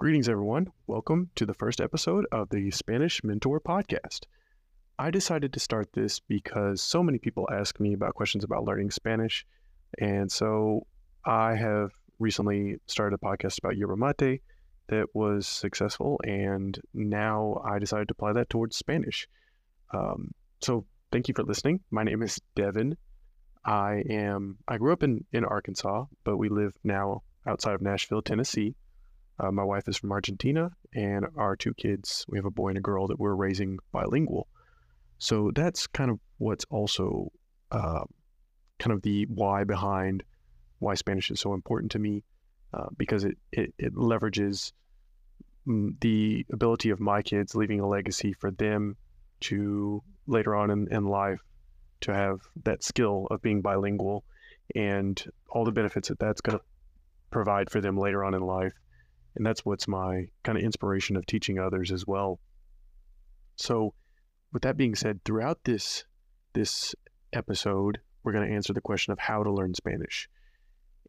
Greetings, everyone. Welcome to the first episode of the Spanish Mentor Podcast. I decided to start this because so many people ask me about questions about learning Spanish. And so I have recently started a podcast about Yerba Mate that was successful. And now I decided to apply that towards Spanish. So thank you for listening. My name is Devin. I grew up in Arkansas, but we live now outside of Nashville, Tennessee. My wife is from Argentina, and our two kids, we have a boy and a girl that we're raising bilingual. So that's kind of what's also kind of the why behind why Spanish is so important to me, because it leverages the ability of my kids, leaving a legacy for them to later on in life to have that skill of being bilingual and all the benefits that that's going to provide for them later on in life. And that's what's my kind of inspiration of teaching others as well. So with that being said, throughout this episode, we're going to answer the question of how to learn Spanish.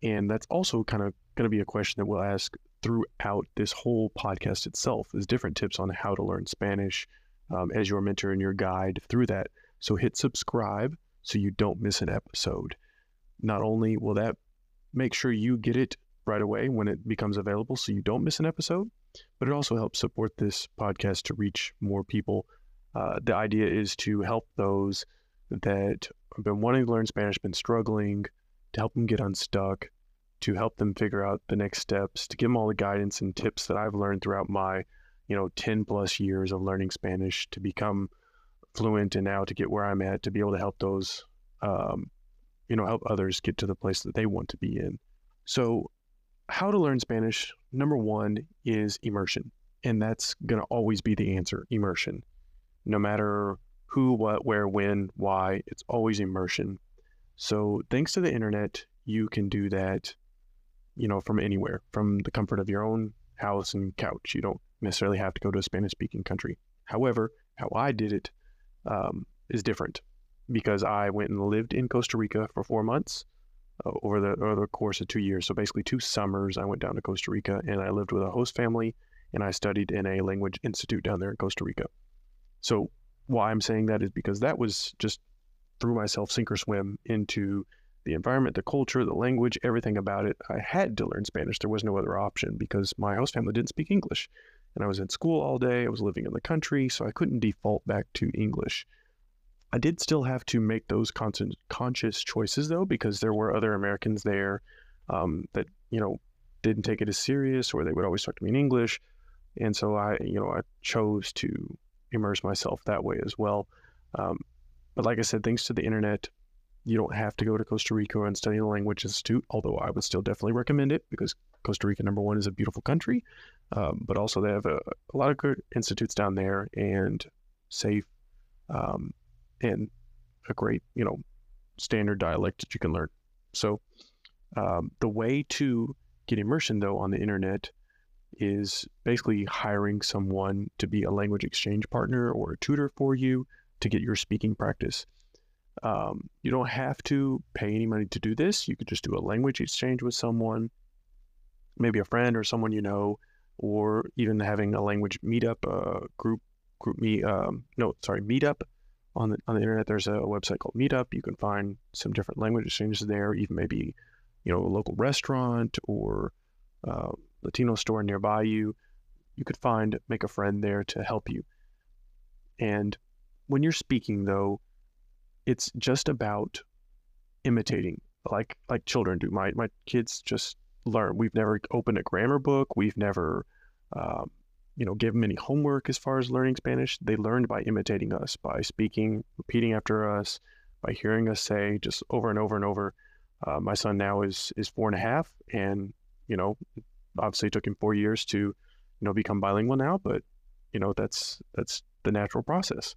And that's also kind of going to be a question that we'll ask throughout this whole podcast itself, is different tips on how to learn Spanish as your mentor and your guide through that. So hit subscribe so you don't miss an episode. Not only will that make sure you get it right away when it becomes available so you don't miss an episode, but it also helps support this podcast to reach more people. The idea is to help those that have been wanting to learn Spanish, been struggling, to help them get unstuck, to help them figure out the next steps, to give them all the guidance and tips that I've learned throughout my 10 plus years of learning Spanish to become fluent, and now to get where I'm at, to be able to help those help others get to the place that they want to be in. So how to learn Spanish, number one, is immersion. And that's going to always be the answer, immersion. No matter who, what, where, when, why, it's always immersion. So thanks to the internet, you can do that, from anywhere, from the comfort of your own house and couch. You don't necessarily have to go to a Spanish-speaking country. However, how I did it is different, because I went and lived in Costa Rica for 4 months. Over the course of 2 years. So basically 2 summers, I went down to Costa Rica and I lived with a host family, and I studied in a language institute down there in Costa Rica. So why I'm saying that is because that was just threw myself sink or swim into the environment, the culture, the language, everything about it. I had to learn Spanish. There was no other option because my host family didn't speak English, and I was in school all day. I was living in the country, so I couldn't default back to English. I did still have to make those conscious choices, though, because there were other Americans there that, didn't take it as serious, or they would always talk to me in English. And so I chose to immerse myself that way as well. But like I said, thanks to the internet, you don't have to go to Costa Rica and study the language institute, although I would still definitely recommend it, because Costa Rica, number one, is a beautiful country. But also they have a lot of good institutes down there, and safe, and a great, standard dialect that you can learn. So the way to get immersion, though, on the internet is basically hiring someone to be a language exchange partner or a tutor for you to get your speaking practice. You don't have to pay any money to do this. You could just do a language exchange with someone, maybe a friend or someone you know, or even having a language meetup, meetup. On the internet, there's a website called MeetUp. You can find some different language exchanges there, even maybe, a local restaurant or Latino store nearby you. You could make a friend there to help you. And when you're speaking, though, it's just about imitating, like children do. My kids just learn. We've never opened a grammar book. We've never give them any homework as far as learning Spanish. They learned by imitating us, by speaking, repeating after us, by hearing us say just over and over and over. My son now is 4.5, and, obviously it took him 4 years to, become bilingual now, but, that's the natural process.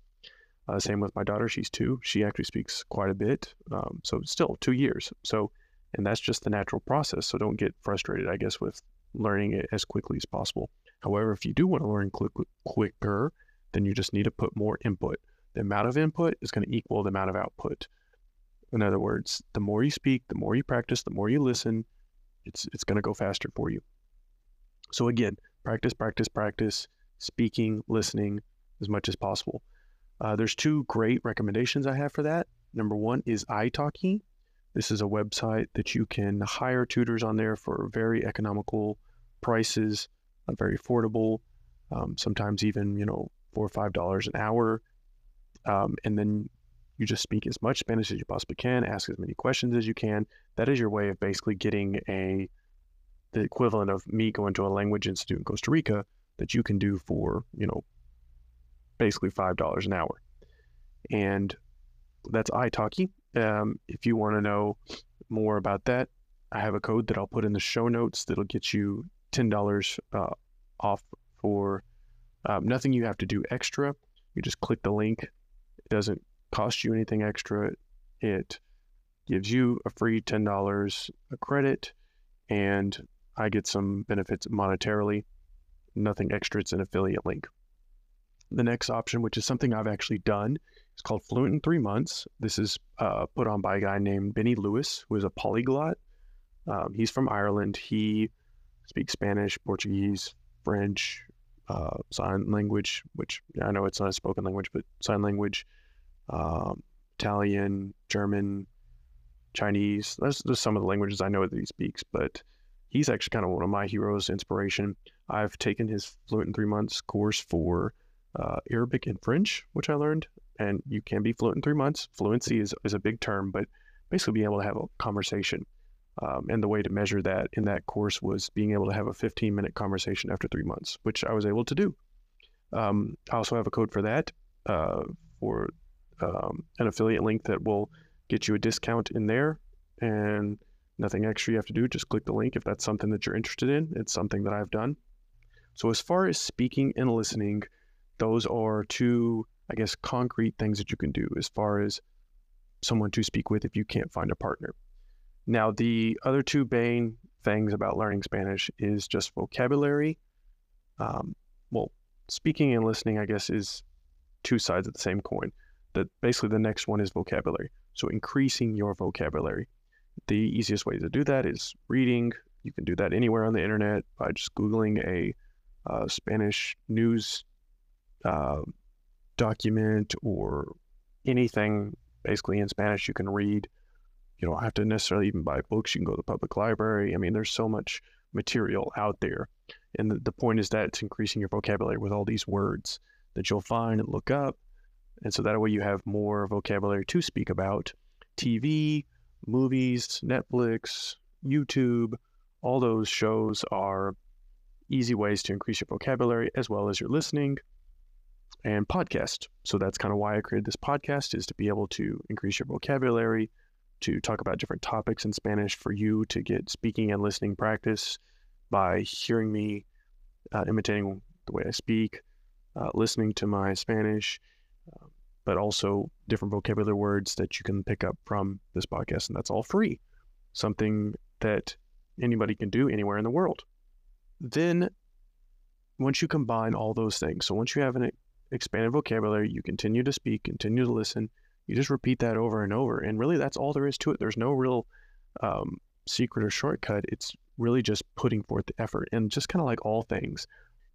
Same with my daughter. She's 2. She actually speaks quite a bit. So still 2 years. So, and that's just the natural process. So don't get frustrated, I guess, with learning it as quickly as possible. However, if you do want to learn quicker, then you just need to put more input. The amount of input is going to equal the amount of output. In other words, the more you speak, the more you practice, the more you listen, it's going to go faster for you. So again, practice, practice, practice speaking, listening as much as possible. There's two great recommendations I have for that. Number one is iTalki. This is a website that you can hire tutors on there for very economical prices, very affordable, sometimes even, $4 or $5 an hour. And then you just speak as much Spanish as you possibly can, ask as many questions as you can. That is your way of basically getting the equivalent of me going to a language institute in Costa Rica that you can do for, basically $5 an hour. And that's iTalki. If you want to know more about that, I have a code that I'll put in the show notes that'll get you $10 off for nothing you have to do extra. You just click the link. It doesn't cost you anything extra. It gives you a free $10 credit, and I get some benefits monetarily. Nothing extra. It's an affiliate link. The next option, which is something I've actually done, is called Fluent in 3 Months. This is put on by a guy named Benny Lewis, who is a polyglot. He's from Ireland. He speaks Spanish, Portuguese, French, sign language, which I know it's not a spoken language, but sign language, Italian, German, Chinese. That's just some of the languages I know that he speaks, but he's actually kind of one of my heroes, inspiration. I've taken his Fluent in 3 Months course for Arabic and French, which I learned, and you can be fluent in 3 months. Fluency is a big term, but basically being able to have a conversation. And the way to measure that in that course was being able to have a 15-minute conversation after 3 months, which I was able to do. I also have a code for that, for an affiliate link that will get you a discount in there, and nothing extra you have to do. Just click the link if that's something that you're interested in. It's something that I've done. So as far as speaking and listening, those are two, I guess, concrete things that you can do as far as someone to speak with if you can't find a partner. Now, the other two main things about learning Spanish is just vocabulary. Speaking and listening, I guess, is two sides of the same coin. Basically, the next one is vocabulary. So increasing your vocabulary. The easiest way to do that is reading. You can do that anywhere on the internet by just Googling a Spanish news document or anything basically in Spanish you can read. You don't have to necessarily even buy books. You can go to the public library. I mean, there's so much material out there. And the point is that it's increasing your vocabulary with all these words that you'll find and look up. And so that way you have more vocabulary to speak about. TV, movies, Netflix, YouTube, all those shows are easy ways to increase your vocabulary as well as your listening. And podcast. So that's kind of why I created this podcast, is to be able to increase your vocabulary, to talk about different topics in Spanish for you to get speaking and listening practice by hearing me, imitating the way I speak, listening to my Spanish, but also different vocabulary words that you can pick up from this podcast. And that's all free. Something that anybody can do anywhere in the world. Then once you combine all those things, so once you have an expanded vocabulary, you continue to speak, continue to listen. You just repeat that over and over. And really, that's all there is to it. There's no real secret or shortcut. It's really just putting forth the effort, and just kind of like all things.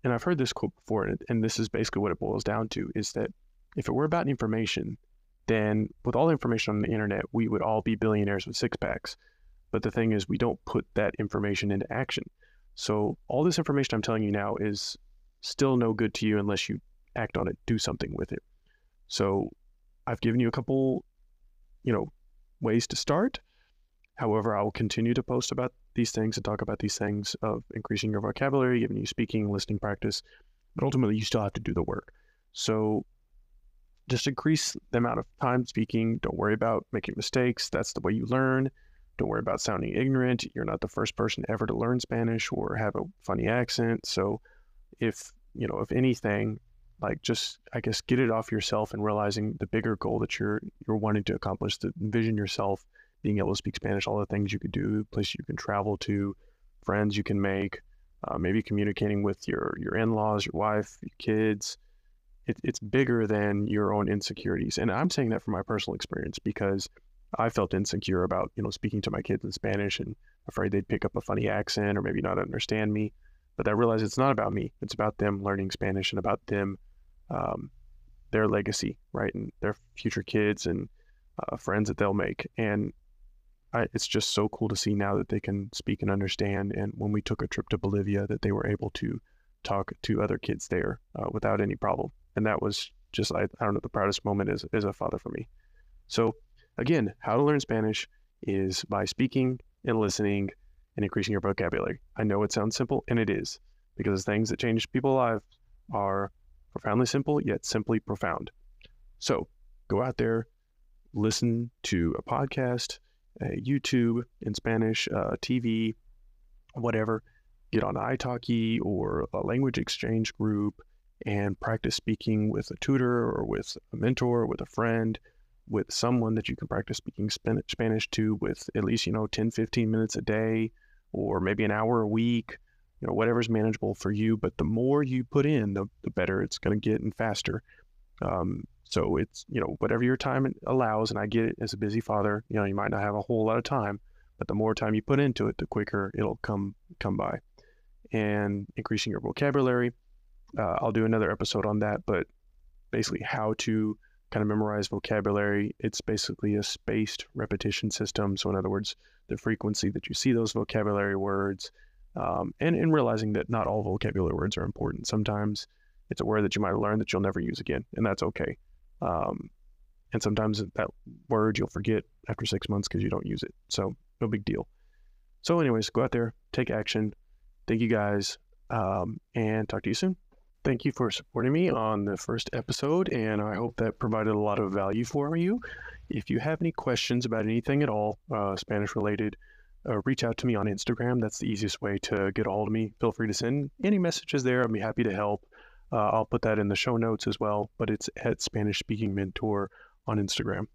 And I've heard this quote before, and this is basically what it boils down to, is that if it were about information, then with all the information on the internet, we would all be billionaires with six packs. But the thing is, we don't put that information into action. So all this information I'm telling you now is still no good to you unless you act on it, do something with it. So I've given you a couple, ways to start. However, I will continue to post about these things and talk about these things of increasing your vocabulary, giving you speaking and listening practice, but ultimately you still have to do the work. So just increase the amount of time speaking. Don't worry about making mistakes. That's the way you learn. Don't worry about sounding ignorant. You're not the first person ever to learn Spanish or have a funny accent. So if anything, get it off yourself and realizing the bigger goal that you're wanting to accomplish, to envision yourself being able to speak Spanish, all the things you could do, places you can travel to, friends you can make, maybe communicating with your in-laws, your wife, your kids. It's bigger than your own insecurities. And I'm saying that from my personal experience, because I felt insecure about, speaking to my kids in Spanish and afraid they'd pick up a funny accent or maybe not understand me. But I realized it's not about me. It's about them learning Spanish and about them, their legacy, right? And their future kids and friends that they'll make. And it's just so cool to see now that they can speak and understand. And when we took a trip to Bolivia, that they were able to talk to other kids there without any problem. And that was just, I don't know, the proudest moment as a father for me. So again, how to learn Spanish is by speaking and listening and increasing your vocabulary. I know it sounds simple, and it is, because the things that change people's lives are profoundly simple, yet simply profound. So go out there, listen to a podcast, YouTube in Spanish, TV, whatever. Get on iTalki or a language exchange group and practice speaking with a tutor or with a mentor, with a friend, with someone that you can practice speaking Spanish to, with at least, 10, 15 minutes a day, or maybe an hour a week, whatever's manageable for you. But the more you put in, the better it's going to get and faster. So it's, whatever your time allows, and I get it as a busy father, you might not have a whole lot of time, but the more time you put into it, the quicker it'll come by. And increasing your vocabulary. I'll do another episode on that, but basically how to kind of memorize vocabulary. It's basically a spaced repetition system. So in other words, the frequency that you see those vocabulary words, and realizing that not all vocabulary words are important. Sometimes it's a word that you might learn that you'll never use again, and that's okay. And sometimes that word you'll forget after 6 months because you don't use it. So no big deal. So anyways, go out there, take action. Thank you guys, and talk to you soon. Thank you for supporting me on the first episode, and I hope that provided a lot of value for you. If you have any questions about anything at all, Spanish-related, reach out to me on Instagram. That's the easiest way to get a hold of me. Feel free to send any messages there. I'd be happy to help. I'll put that in the show notes as well, but it's @SpanishSpeakingMentor on Instagram.